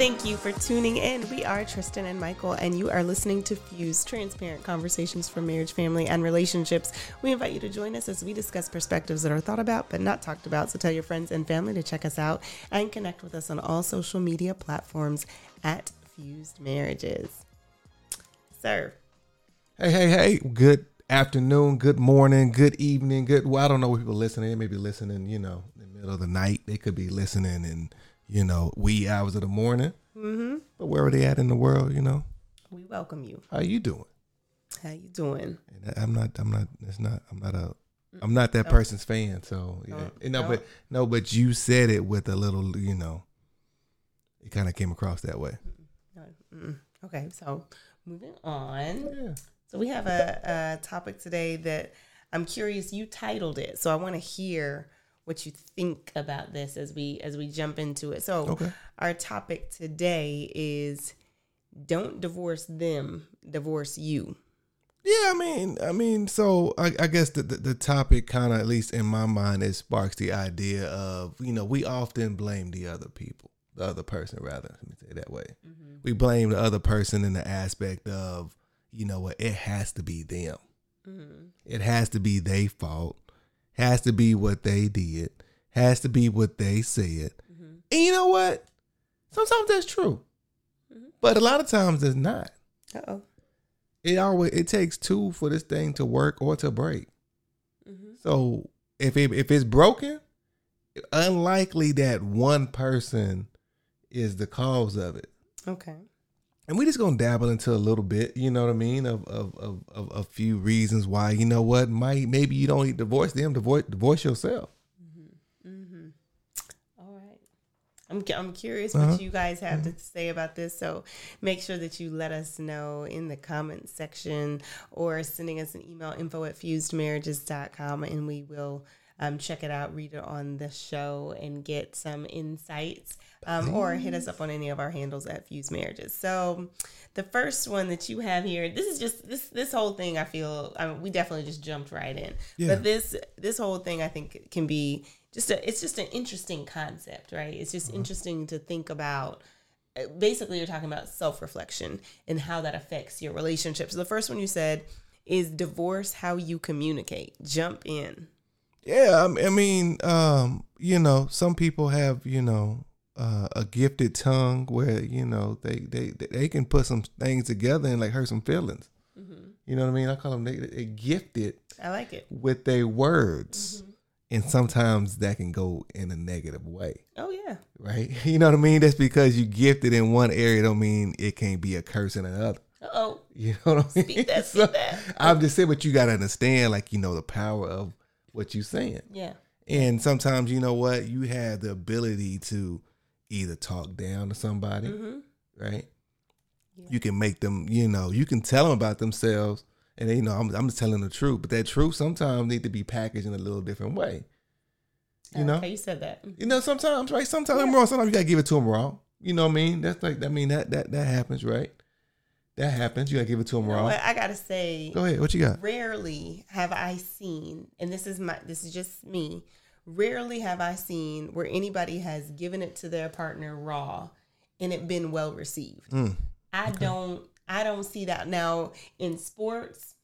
Thank you for tuning in. We are Tristan and Michael, and you are listening to Fused, transparent conversations for marriage, family, and relationships. We invite you to join us as we discuss perspectives that are thought about but not talked about. So tell your friends and family to check us out and connect with us on all social media platforms at Fused Marriages. Sir. Hey. Good afternoon, good morning, good evening, I don't know what people listening. They may be listening, in the middle of the night. They could be listening in, wee hours of the morning. Mm-hmm. But where are they at in the world, We welcome you. How you doing? And I'm not that person's fan, so yeah. But you said it with a little, it kind of came across that way. Mm-mm. Okay, so moving on. Yeah. So we have a topic today that I'm curious, you titled it. So I want to hear what you think about this as we jump into it. So Our topic today is don't divorce them, divorce you. Yeah, I mean, so I guess the topic kind of, at least in my mind, it sparks the idea of, we often blame the other person, rather. Let me say it that way. Mm-hmm. We blame the other person in the aspect of, it has to be them. Mm-hmm. It has to be their fault. Has to be what they did. Has to be what they said. Mm-hmm. And you know what? Sometimes that's true. Mm-hmm. But a lot of times it's not. Uh-oh. It takes two for this thing to work or to break. Mm-hmm. So if it's broken, unlikely that one person is the cause of it. Okay. And we're just gonna dabble into a little bit, of a few reasons why, maybe you don't divorce them, divorce yourself. Mm-hmm. Mm-hmm. All right. I'm curious what you guys have to say about this. So make sure that you let us know in the comments section or sending us an email, info@fusedmarriages.com, and we will check it out, read it on the show, and get some insights. Or hit us up on any of our handles at Fused Marriages. So the first one that you have here, this is just this whole thing. I feel we definitely just jumped right in, yeah. But this whole thing I think can be it's just an interesting concept, right? It's just interesting to think about. Basically, you're talking about self-reflection and how that affects your relationship. So the first one you said is divorce how you communicate. Jump in. Yeah, I mean, some people have, a gifted tongue where, they can put some things together and like hurt some feelings. Mm-hmm. You know what I mean? I call them, they gifted. I like it. With their words. Mm-hmm. And sometimes that can go in a negative way. Oh, yeah. Right? You know what I mean? That's because you gifted in one area don't mean it can't be a curse in another. Uh-oh. You know what I mean? Speak that. I'm just saying, but you got to understand, the power of what you saying. Yeah. And sometimes, you have the ability to either talk down to somebody, right? Yeah. You can make them, you can tell them about themselves and they, I'm just telling the truth, but that truth sometimes need to be packaged in a little different way. Okay, you said that. Sometimes, right? Sometimes I'm wrong. Sometimes you got to give it to them raw. You know what I mean? That's like, that happens, right? That happens. You got to give it to them raw. I got to say. Go ahead. What you got? Rarely have I seen, and this is just me. Rarely have I seen where anybody has given it to their partner raw and it been well received. Mm, I don't see that. Now in sports,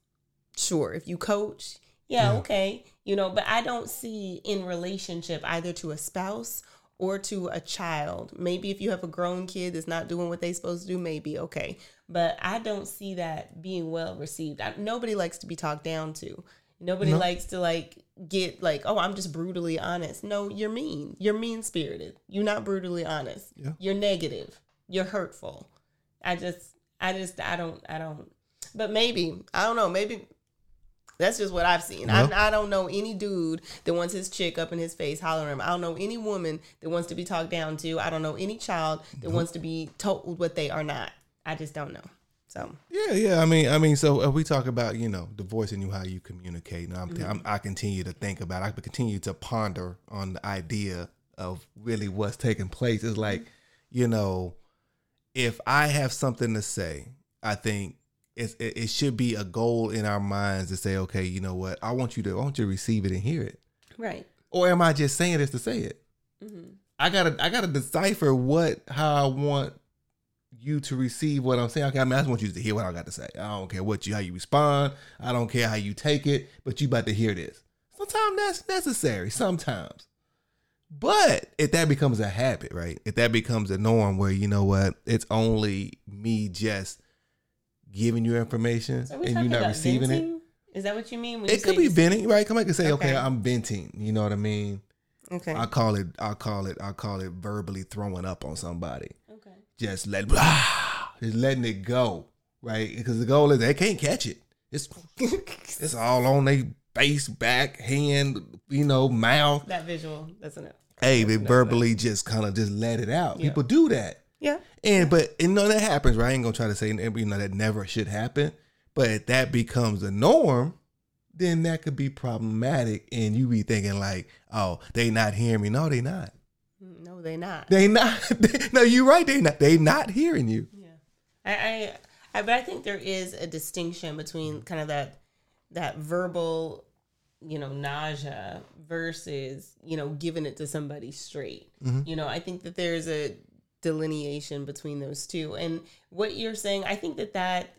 sure, if you coach, okay, but I don't see in relationship either to a spouse or to a child. Maybe if you have a grown kid that's not doing what they supposed to do, maybe okay, but I don't see that being well received. Nobody likes to be talked down to. Nobody likes to get I'm just brutally honest. No, you're mean. You're mean-spirited. You're not brutally honest. Yeah. You're negative. You're hurtful. But maybe, I don't know, maybe that's just what I've seen. Nope. I don't know any dude that wants his chick up in his face hollering him. I don't know any woman that wants to be talked down to. I don't know any child that wants to be told what they are not. I just don't know. So. Yeah. I mean, so if we talk about, divorcing you, how you communicate, and I continue to think about, I continue to ponder on the idea of really what's taking place. It's like, if I have something to say, I think it should be a goal in our minds to say, okay, you know what? I want you to receive it and hear it. Right. Or am I just saying this to say it? Mm-hmm. I gotta decipher how I want you to receive what I'm saying. Okay, I mean, I just want you to hear what I got to say. I don't care what you, how you respond. I don't care how you take it, but you about to hear this. Sometimes that's necessary, sometimes. But if that becomes a habit, right? If that becomes a norm where, you know what, it's only me just giving you information and you're not receiving venting? It. Is that what you mean? It could be venting, right? Come back and say, okay, I'm venting. You know what I mean? Okay. I call it verbally throwing up on somebody. Okay. Just letting it go, right? Because the goal is they can't catch it. It's all on their face, back, hand, mouth. That visual, that's enough. Hey, they verbally just let it out. Yeah. People do that. Yeah. But that happens, right? I ain't gonna try to say that never should happen. But if that becomes a norm, then that could be problematic, and you be thinking like, oh, they not hearing me. No, they not. No, they not. They not. No, you're right. They not. They not hearing you. Yeah, I think there is a distinction between kind of that verbal, nausea versus giving it to somebody straight. Mm-hmm. I think that there's a delineation between those two, and what you're saying, I think that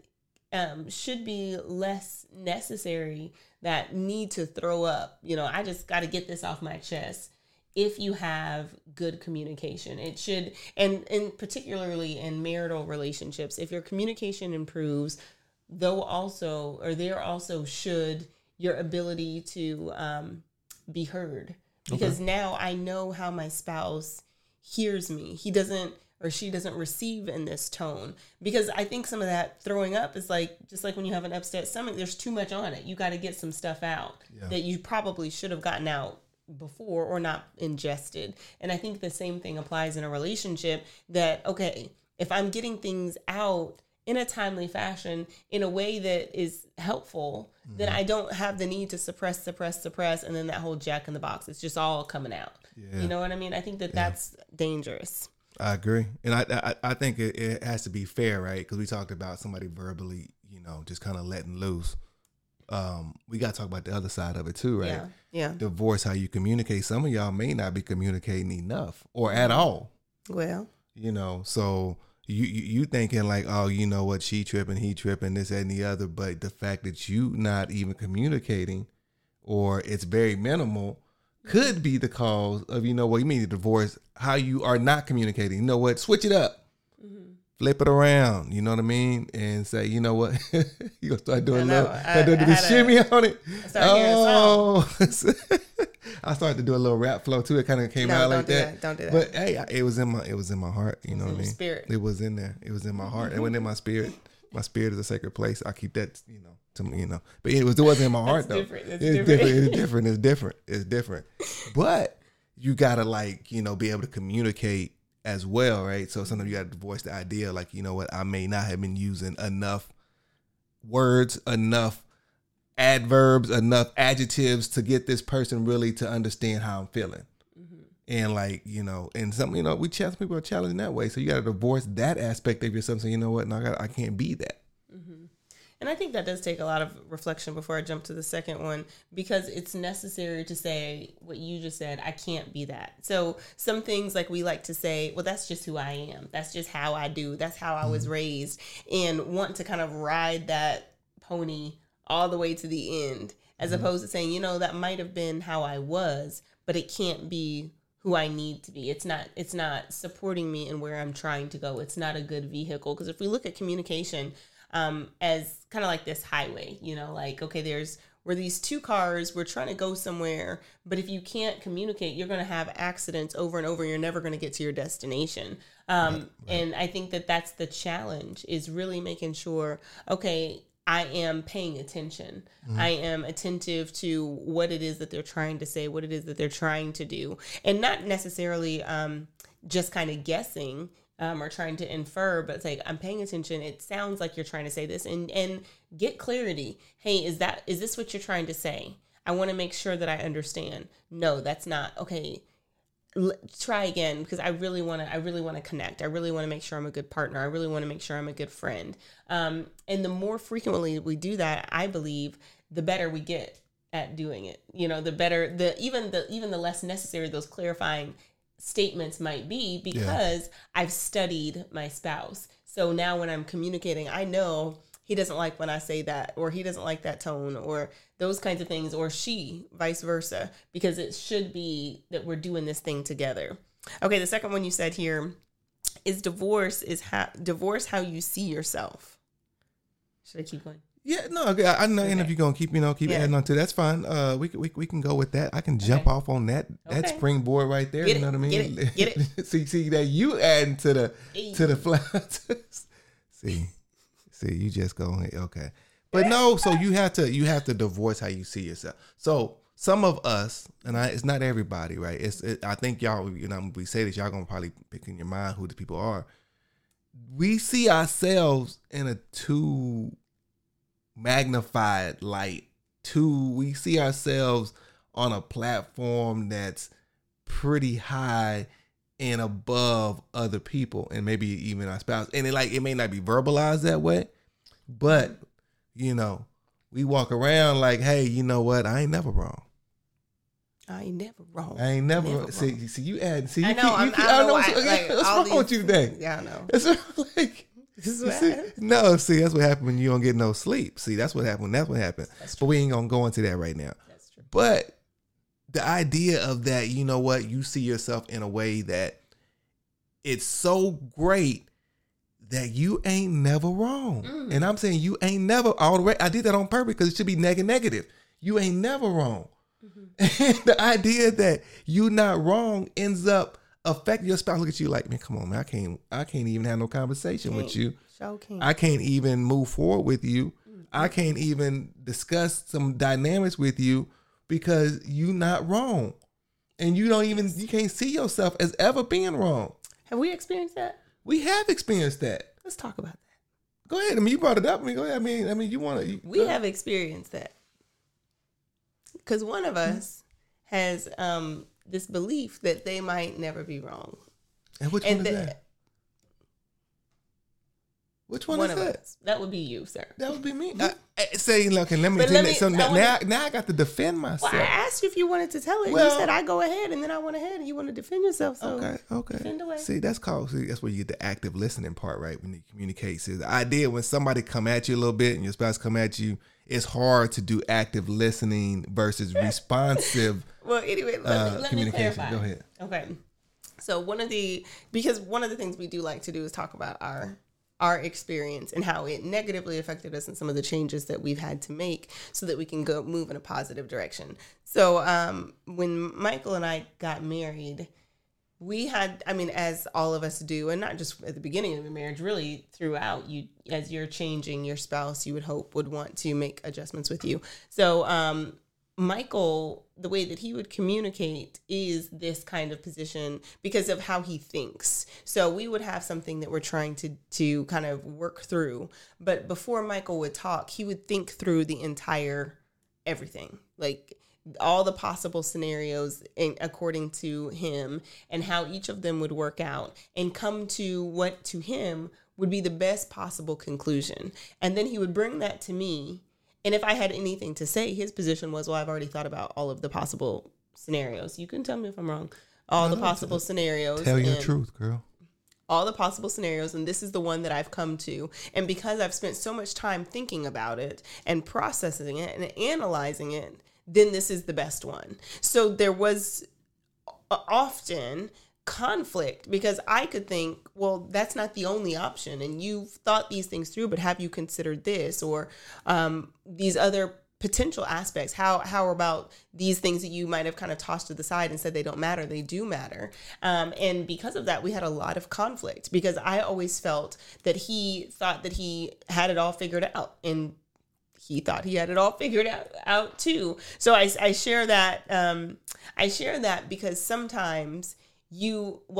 should be less necessary, that need to throw up. I just got to get this off my chest. If you have good communication, it should, and particularly in marital relationships, if your communication improves, there also should your ability to be heard. Because now I know how my spouse hears me. He doesn't, or she doesn't receive in this tone, because I think some of that throwing up is just like when you have an upset stomach, there's too much on it. You got to get some stuff out that you probably should have gotten out before or not ingested. And I think the same thing applies in a relationship, that, okay, if I'm getting things out in a timely fashion, in a way that is helpful, then I don't have the need to suppress. And then that whole jack in the box, it's just all coming out. Yeah. You know what I mean? I think that that's dangerous. I agree. And I think it has to be fair, right? Because we talked about somebody verbally, just kind of letting loose. We got to talk about the other side of it too, right? Yeah. Divorce, how you communicate. Some of y'all may not be communicating enough or at all. Well. So you thinking like, oh, you know what, she tripping, he tripping, this, that, and the other. But the fact that you not even communicating, or it's very minimal, could be the cause of, what you mean to divorce, how you are not communicating. You know what? Switch it up. Mm-hmm. Flip it around. You know what I mean? And say, you know what? You're going to start doing a shimmy on it. I started to do a little rap flow too. It kind of came out like that. Don't do that. But hey, it was in my heart. You know what I mean? Spirit. It was in there. It was in my heart. It wasn't in my spirit. My spirit is a sacred place. I keep that, But it wasn't in my heart though. It's different. But you gotta be able to communicate as well, right? So sometimes you gotta voice the idea, like, you know what, I may not have been using enough words, enough adverbs, enough adjectives to get this person really to understand how I'm feeling. Mm-hmm. And people are challenging that way. So you gotta divorce that aspect of yourself. So you know what, no, I can't be that. Mm-hmm. And I think that does take a lot of reflection before I jump to the second one, because it's necessary to say what you just said, I can't be that. So some things like we like to say, well, that's just who I am. That's just how I do. That's how I was raised, and want to kind of ride that pony all the way to the end, as opposed to saying, that might have been how I was, but it can't be who I need to be. It's not supporting me in where I'm trying to go. It's not a good vehicle. Because if we look at communication, as kind of like this highway, we're these two cars, we're trying to go somewhere, but if you can't communicate, you're going to have accidents over and over. You're never going to get to your destination. Right. And I think that that's the challenge, is really making sure, okay, I am paying attention. Mm-hmm. I am attentive to what it is that they're trying to say, what it is that they're trying to do, and not necessarily, just kind of guessing, or trying to infer, but it's like, I'm paying attention. It sounds like you're trying to say this, and get clarity. Hey, is this what you're trying to say? I want to make sure that I understand. No, that's not. Okay. Try again, because I really want to connect. I really want to make sure I'm a good partner. I really want to make sure I'm a good friend. And the more frequently we do that, I believe the better we get at doing it. The better, even the less necessary those clarifying statements might be, because I've studied my spouse. So now when I'm communicating, I know he doesn't like when I say that, or he doesn't like that tone, or those kinds of things, or she, vice versa, because it should be that we're doing this thing together. Okay, the second one you said here is divorce how you see yourself. Should I keep going? Yeah, no, I know, and if you're gonna keep adding on to, that's fine. We can go with that. I can jump off on that springboard right there. Get you know what I mean? Get it. see that you adding to the flowers. see, you just go ahead. Okay, but no, so you have to divorce how you see yourself. So some of us, and it's not everybody, right? I think y'all, you know, we say this, y'all gonna probably pick in your mind who the people are. We see ourselves in a too magnified light. We see ourselves on a platform that's pretty high and above other people, and maybe even our spouse. And it may not be verbalized that way, but you know, we walk around like, hey, you know what? I ain't never wrong. See, you add. See, you I know. Keep, I'm, you keep, I don't know. What's wrong with you today? Yeah, I know. It's like. See, that's what happened when you don't get no sleep. See, that's what happened. That's but we ain't gonna go into that right now. That's true. But the idea of that, you know what, you see yourself in a way that it's so great that you ain't never wrong. Mm. And I'm saying you ain't never already. I did that on purpose because it should be negative. You ain't never wrong. Mm-hmm. And the idea that you not wrong ends up affect your spouse. Look at you like, man, come on, man. I can't even have no conversation with you. I can't even move forward with you. Mm-hmm. I can't even discuss some dynamics with you because you not wrong. And you can't see yourself as ever being wrong. Have we experienced that? We have experienced that. Let's talk about that. Go ahead. I mean, you brought it up. I mean, go ahead. I mean, you want to. We have experienced that. Because one of us has, this belief that they might never be wrong. And which one is that? Which one is that? That would be you, sir. That would be me. Look, and let me. So now I got to defend myself. Well, I asked you if you wanted to tell it. Well, you said I go ahead, and then I went ahead, and you want to defend yourself. So okay. Defend away. See, that's where you get the active listening part, right? When you communicate, see, the idea when somebody come at you a little bit, and your spouse come at you, it's hard to do active listening versus responsive. Well, anyway, let me clarify. Go ahead. Okay. So one of the things we do like to do is talk about our experience and how it negatively affected us and some of the changes that we've had to make so that we can move in a positive direction. So when Michael and I got married, we had, as all of us do, and not just at the beginning of the marriage, really throughout, you, as you're changing your spouse, you would hope would want to make adjustments with you. So Michael, the way that he would communicate is this kind of position because of how he thinks. So we would have something that we're trying to kind of work through. But before Michael would talk, he would think through the entire everything, like all the possible scenarios according to him and how each of them would work out and come to what to him would be the best possible conclusion. And then he would bring that to me. And if I had anything to say, his position was, well, I've already thought about all of the possible scenarios. You can tell me if I'm wrong. All the possible scenarios. Tell your truth, girl. All the possible scenarios. And this is the one that I've come to. And because I've spent so much time thinking about it and processing it and analyzing it, then this is the best one. So there was often conflict because I could think, well, that's not the only option. And you've thought these things through, but have you considered this or these other potential aspects? How about these things that you might have kind of tossed to the side and said they don't matter? They do matter. And because of that, we had a lot of conflict because I always felt that he thought that he had it all figured out and he thought he had it all figured out too. So I share that. I share that because sometimes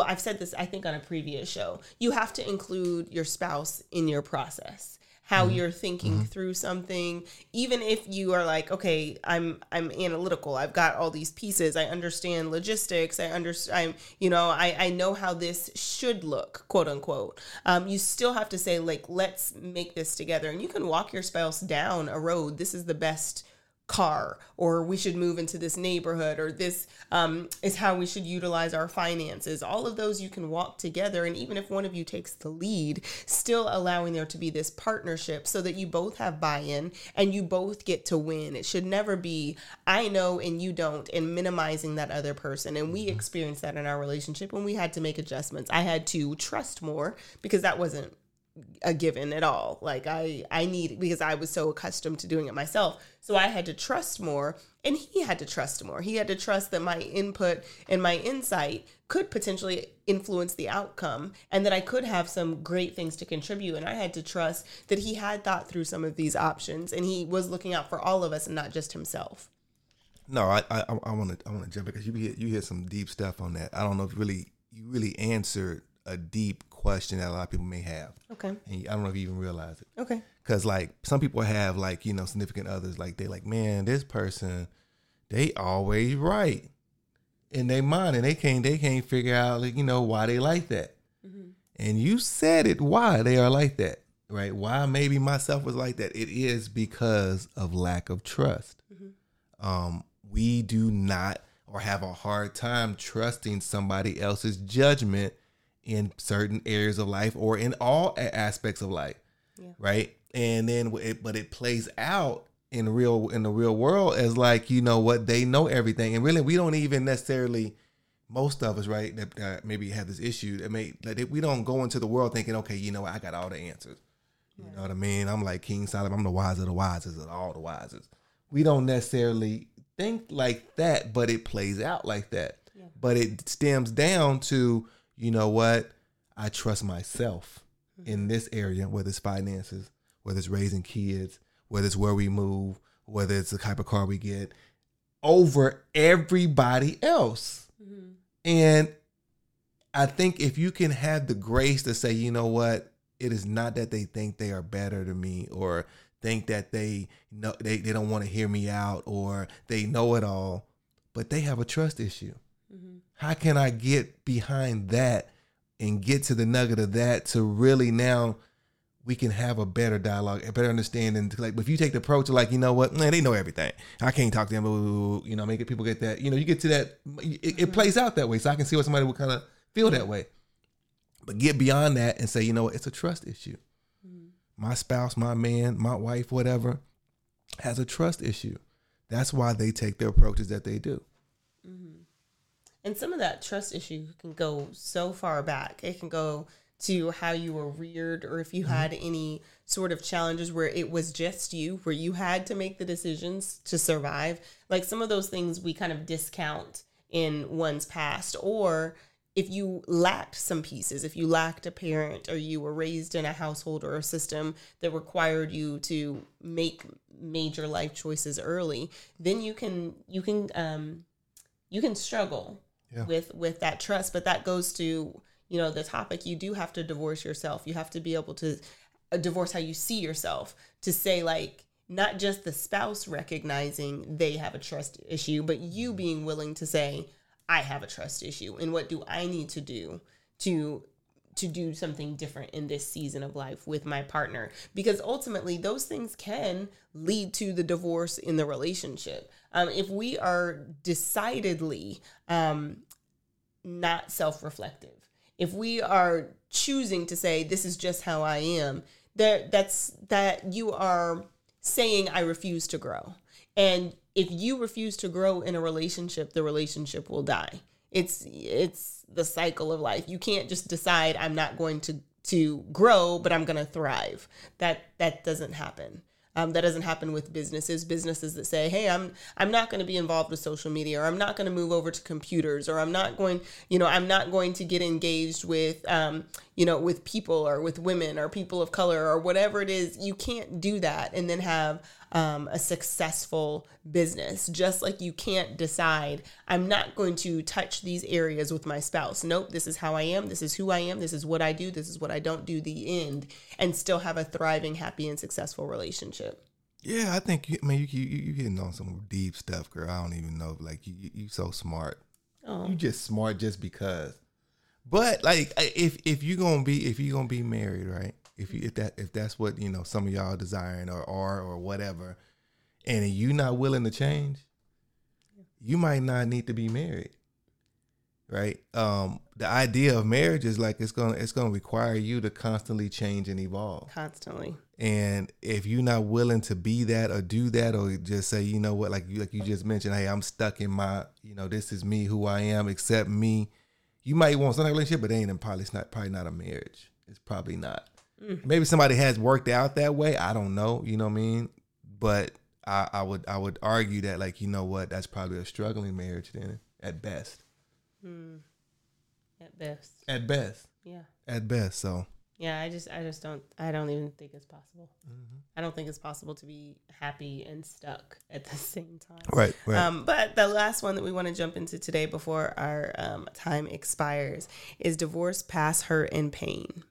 I've said this, I think on a previous show, you have to include your spouse in your process, how you're thinking through something. Even if you are like, okay, I'm analytical. I've got all these pieces. I understand logistics. I know how this should look, quote unquote. You still have to say, like, let's make this together. And you can walk your spouse down a road. This is the best car, or we should move into this neighborhood, or this is how we should utilize our finances. All of those you can walk together. And even if one of you takes the lead, still allowing there to be this partnership so that you both have buy-in and you both get to win. It should never be, I know and you don't, and minimizing that other person. And we experienced that in our relationship when we had to make adjustments. I had to trust more because that wasn't a given at all. Like I need, because I was so accustomed to doing it myself. So I had to trust more, and he had to trust more. He had to trust that my input and my insight could potentially influence the outcome, and that I could have some great things to contribute. And I had to trust that he had thought through some of these options, and he was looking out for all of us and not just himself. No, I want to jump in, because you hit some deep stuff on that. I don't know if you really answered a deep question that a lot of people may have. Okay. And I don't know if you even realize it. Okay. Because like some people have like, you know, significant others, like they like, man, this person, they always right in their mind, and they can't figure out, like, you know, why they like that. Mm-hmm. And you said it, why they are like that, right? Why maybe myself was like that. It is because of lack of trust. Mm-hmm. We do not, or have a hard time trusting somebody else's judgment in certain areas of life, or in all aspects of life, yeah. Right? And then, it plays out in the real world as like, you know what, they know everything, and really we don't even necessarily, most of us, right, that maybe have this issue. That may we don't go into the world thinking, okay, you know what, I got all the answers. Yeah. You know what I mean? I'm like King Solomon. I'm the wise of the wisest of all the wisest. We don't necessarily think like that, but it plays out like that. Yeah. But it stems down to, you know what, I trust myself in this area, whether it's finances, whether it's raising kids, whether it's where we move, whether it's the type of car we get, over everybody else. Mm-hmm. And I think if you can have the grace to say, you know what, it is not that they think they are better than me, or think that they know, they don't want to hear me out, or they know it all, but they have a trust issue. Mm-hmm. How can I get behind that and get to the nugget of that, to really now we can have a better dialogue, a better understanding? Like if you take the approach of like, you know what, man, they know everything, I can't talk to them, you know, make people get that, you know, you get to that, it plays out that way. So I can see what somebody would kind of feel that way, but get beyond that and say, you know what, it's a trust issue. Mm-hmm. My spouse, my man, my wife, whatever, has a trust issue. That's why they take the approaches that they do. Mm-hmm. And some of that trust issue can go so far back. It can go to how you were reared, or if you had any sort of challenges where it was just you, where you had to make the decisions to survive. Like some of those things we kind of discount in one's past. Or if you lacked some pieces, if you lacked a parent, or you were raised in a household or a system that required you to make major life choices early, then you can struggle. Yeah. With that trust. But that goes to, you know, the topic, you do have to divorce yourself. You have to be able to divorce how you see yourself, to say like, not just the spouse recognizing they have a trust issue, but you being willing to say, I have a trust issue, and what do I need to do to do something different in this season of life with my partner? Because ultimately those things can lead to the divorce in the relationship. If we are decidedly not self-reflective, if we are choosing to say, this is just how I am, that you are saying, I refuse to grow. And if you refuse to grow in a relationship, the relationship will die. It's the cycle of life. You can't just decide, I'm not going to grow, but I'm going to thrive. That doesn't happen. That doesn't happen with businesses. Businesses that say, hey, I'm not going to be involved with social media, or I'm not going to move over to computers, or I'm not going to get engaged with, with people, or with women, or people of color, or whatever it is. You can't do that and then have a successful business. Just like you can't decide, I'm not going to touch these areas with my spouse. Nope, this is how I am. This is who I am. This is what I do. This is what I don't do. The end. And still have a thriving, happy, and successful relationship. Yeah, I think you're hitting on some deep stuff, girl. I don't even know. Like you're so smart. Oh. You just smart just because. But like, if you're gonna be married, right? If that's what, you know, some of y'all desiring or whatever, and you not willing to change, you might not need to be married. Right? The idea of marriage is like it's gonna require you to constantly change and evolve. Constantly. And if you're not willing to be that or do that or just say, you know what, like you just mentioned, hey, I'm stuck in my, you know, this is me, who I am, accept me. You might want some relationship, but it's probably not a marriage. It's probably not. Mm. Maybe somebody has worked out that way. I don't know. You know what I mean? But I would argue that, like, you know what, that's probably a struggling marriage then at best. Mm. At best. Yeah. At best. So. Yeah, I don't even think it's possible. Mm-hmm. I don't think it's possible to be happy and stuck at the same time. Right. But the last one that we want to jump into today before our time expires is divorce past hurt and pain.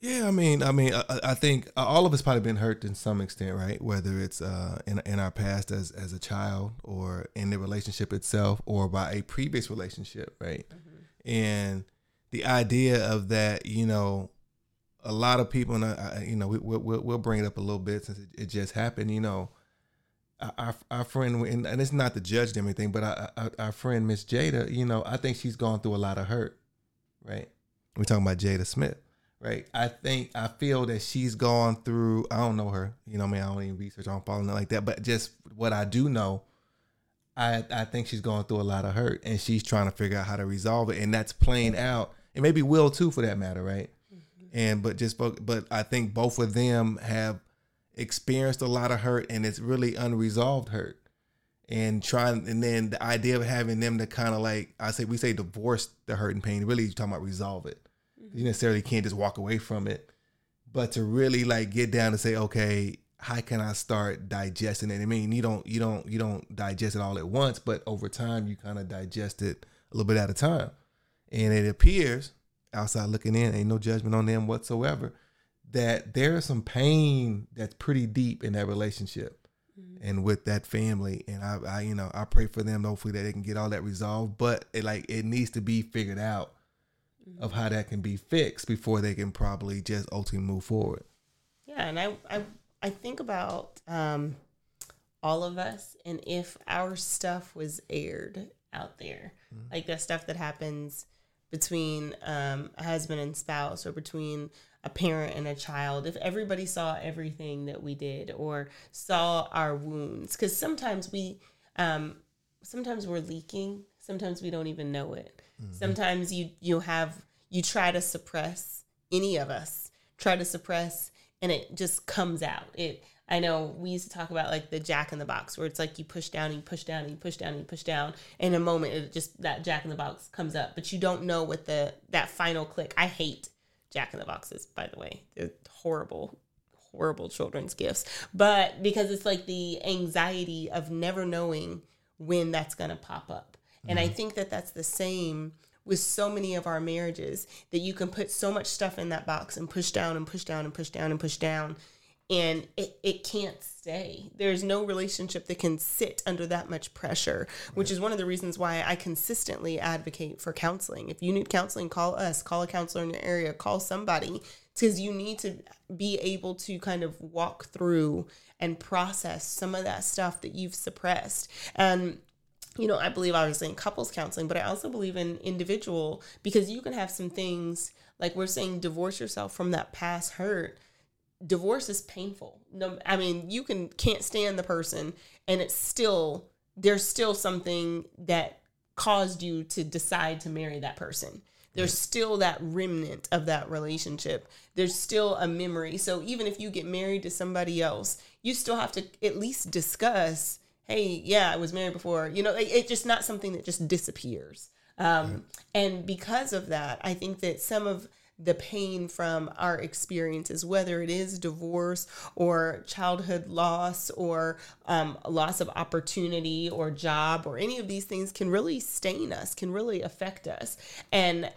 Yeah, I mean, I think all of us probably been hurt in some extent, right? Whether it's in our past as a child, or in the relationship itself, or by a previous relationship, right? Mm-hmm. And the idea of that, you know, a lot of people, and you know, we'll bring it up a little bit since it just happened. You know, our friend, and it's not to judge them or anything, but our friend Miss Jada, you know, I think she's gone through a lot of hurt, right? We're talking about Jada Smith. Right. I feel that she's gone through, I don't know her, you know what I mean? I don't even research, I don't follow nothing like that, but just what I do know, I think she's gone through a lot of hurt and she's trying to figure out how to resolve it. And that's playing out, and maybe Will too, for that matter. Right. Mm-hmm. But I think both of them have experienced a lot of hurt, and it's really unresolved hurt, and then the idea of having them to kind of like, we say divorce the hurt and pain, really you're talking about resolve it. You necessarily can't just walk away from it, but to really like get down and say, okay, how can I start digesting it? I mean, you don't digest it all at once, but over time you kind of digest it a little bit at a time. And it appears, outside looking in, ain't no judgment on them whatsoever, that there is some pain that's pretty deep in that relationship, mm-hmm. and with that family. And I pray for them, hopefully that they can get all that resolved, but it needs to be figured out. Mm-hmm. Of how that can be fixed before they can probably just ultimately move forward. Yeah, and I think about all of us, and if our stuff was aired out there, mm-hmm. like the stuff that happens between a husband and spouse, or between a parent and a child, if everybody saw everything that we did or saw our wounds, because sometimes sometimes we're leaking, sometimes we don't even know it. Sometimes you try to suppress, any of us try to suppress, and it just comes out. I know we used to talk about like the Jack in the Box, where it's like you push down and you push down and you push down and you push down. In a moment, it just, that Jack in the Box comes up, but you don't know what that final click. I hate Jack in the Boxes, by the way. They're horrible children's gifts, but because it's like the anxiety of never knowing when that's going to pop up. And I think that that's the same with so many of our marriages, that you can put so much stuff in that box and push down and push down and push down and push down, and it can't stay. There's no relationship that can sit under that much pressure, which is one of the reasons why I consistently advocate for counseling. If you need counseling, call us, call a counselor in your area, call somebody, because you need to be able to kind of walk through and process some of that stuff that you've suppressed. And you know, I believe obviously in couples counseling, but I also believe in individual, because you can have some things, like we're saying, divorce yourself from that past hurt. Divorce is painful. No, I mean, you can't stand the person, and it's still, there's still something that caused you to decide to marry that person. There's still that remnant of that relationship. There's still a memory. So even if you get married to somebody else, you still have to at least discuss, hey, yeah, I was married before. You know, it's just not something that just disappears. And because of that, I think that some of the pain from our experiences, whether it is divorce or childhood loss or loss of opportunity or job or any of these things, can really stain us, can really affect us. And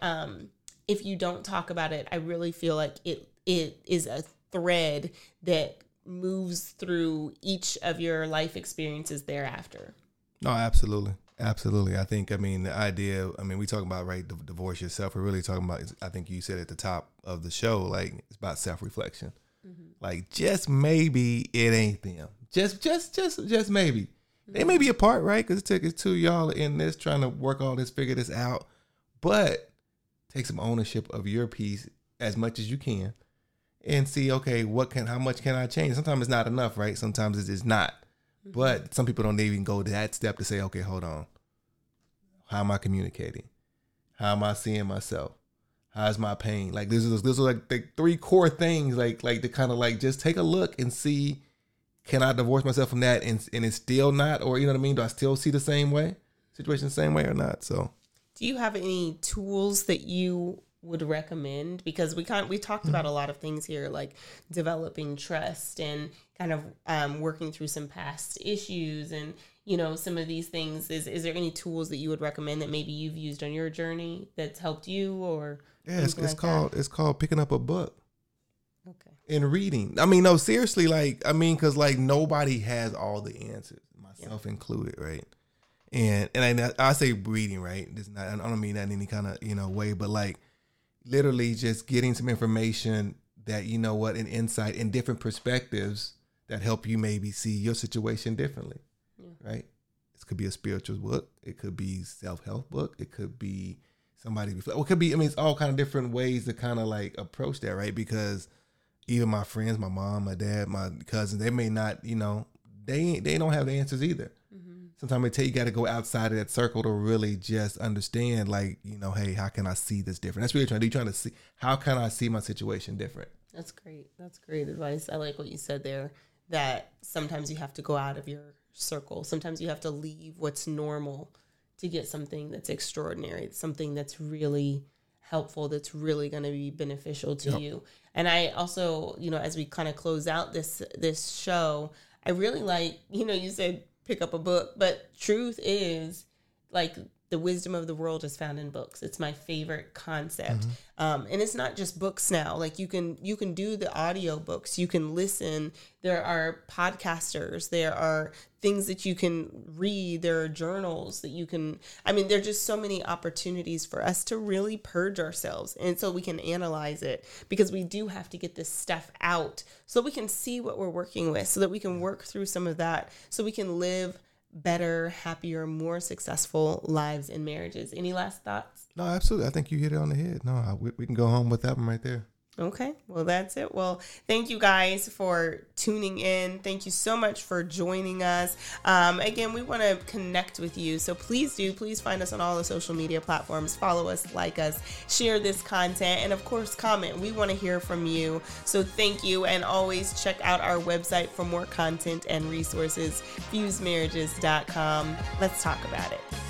if you don't talk about it, I really feel like it is a thread that moves through each of your life experiences thereafter. No, absolutely. Absolutely. I think, the idea, we talk about, right, divorce yourself. We're really talking about, I think you said at the top of the show, like, it's about self-reflection. Mm-hmm. Like, just maybe it ain't them. Just maybe. They may be apart, right? Because it took us two y'all in this, trying to work all this, figure this out. But take some ownership of your piece as much as you can and see, okay, how much can I change? Sometimes it's not enough, right? Sometimes it's just not. But some people don't even go that step to say, okay, hold on. How am I communicating? How am I seeing myself? How's my pain? Like, this is like the three core things, like to kind of like just take a look and see, can I divorce myself from that and it's still not, or you know what I mean? Do I still see the same way, situation the same way or not? So do you have any tools that you would recommend? Because we talked about a lot of things here, like developing trust and kind of working through some past issues and, you know, some of these things. Is there any tools that you would recommend that maybe you've used on your journey that's helped you or? Yeah, it's called picking up a book. Okay. And reading. I mean, no, seriously, because nobody has all the answers, myself included, right? And I say reading, right? I don't mean that in any kind of, way, but literally just getting some information that, an insight and different perspectives that help you maybe see your situation differently, right? It could be a spiritual book. It could be self-help book. It could be somebody. It could be, it's all kind of different ways to kind of approach that, right? Because even my friends, my mom, my dad, my cousins, they may not, they don't have the answers either. Mm-hmm. Sometimes you got to go outside of that circle to really just understand, hey, how can I see this different? That's what you're trying to see. How can I see my situation different? That's great. That's great advice. I like what you said there, that sometimes you have to go out of your circle. Sometimes you have to leave what's normal to get something that's extraordinary. It's something that's really helpful, that's really going to be beneficial to you. And I also, as we kind of close out this show, I really like, you said pick up a book, but truth is the wisdom of the world is found in books. It's my favorite concept. Mm-hmm. And it's not just books now. You can do the audio books. You can listen. There are podcasters. There are things that you can read. There are journals that you can, there are just so many opportunities for us to really purge ourselves. And so we can analyze it, because we do have to get this stuff out so we can see what we're working with, so that we can work through some of that, so we can live better, happier, more successful lives and marriages. Any last thoughts? No, absolutely. I think you hit it on the head. No, we can go home with that one right there. Okay. Well, that's it. Well, thank you guys for tuning in. Thank you so much for joining us. Again, we want to connect with you. So please find us on all the social media platforms. Follow us, like us, share this content, and of course, comment. We want to hear from you. So thank you. And always check out our website for more content and resources, fusedmarriages.com. Let's talk about it.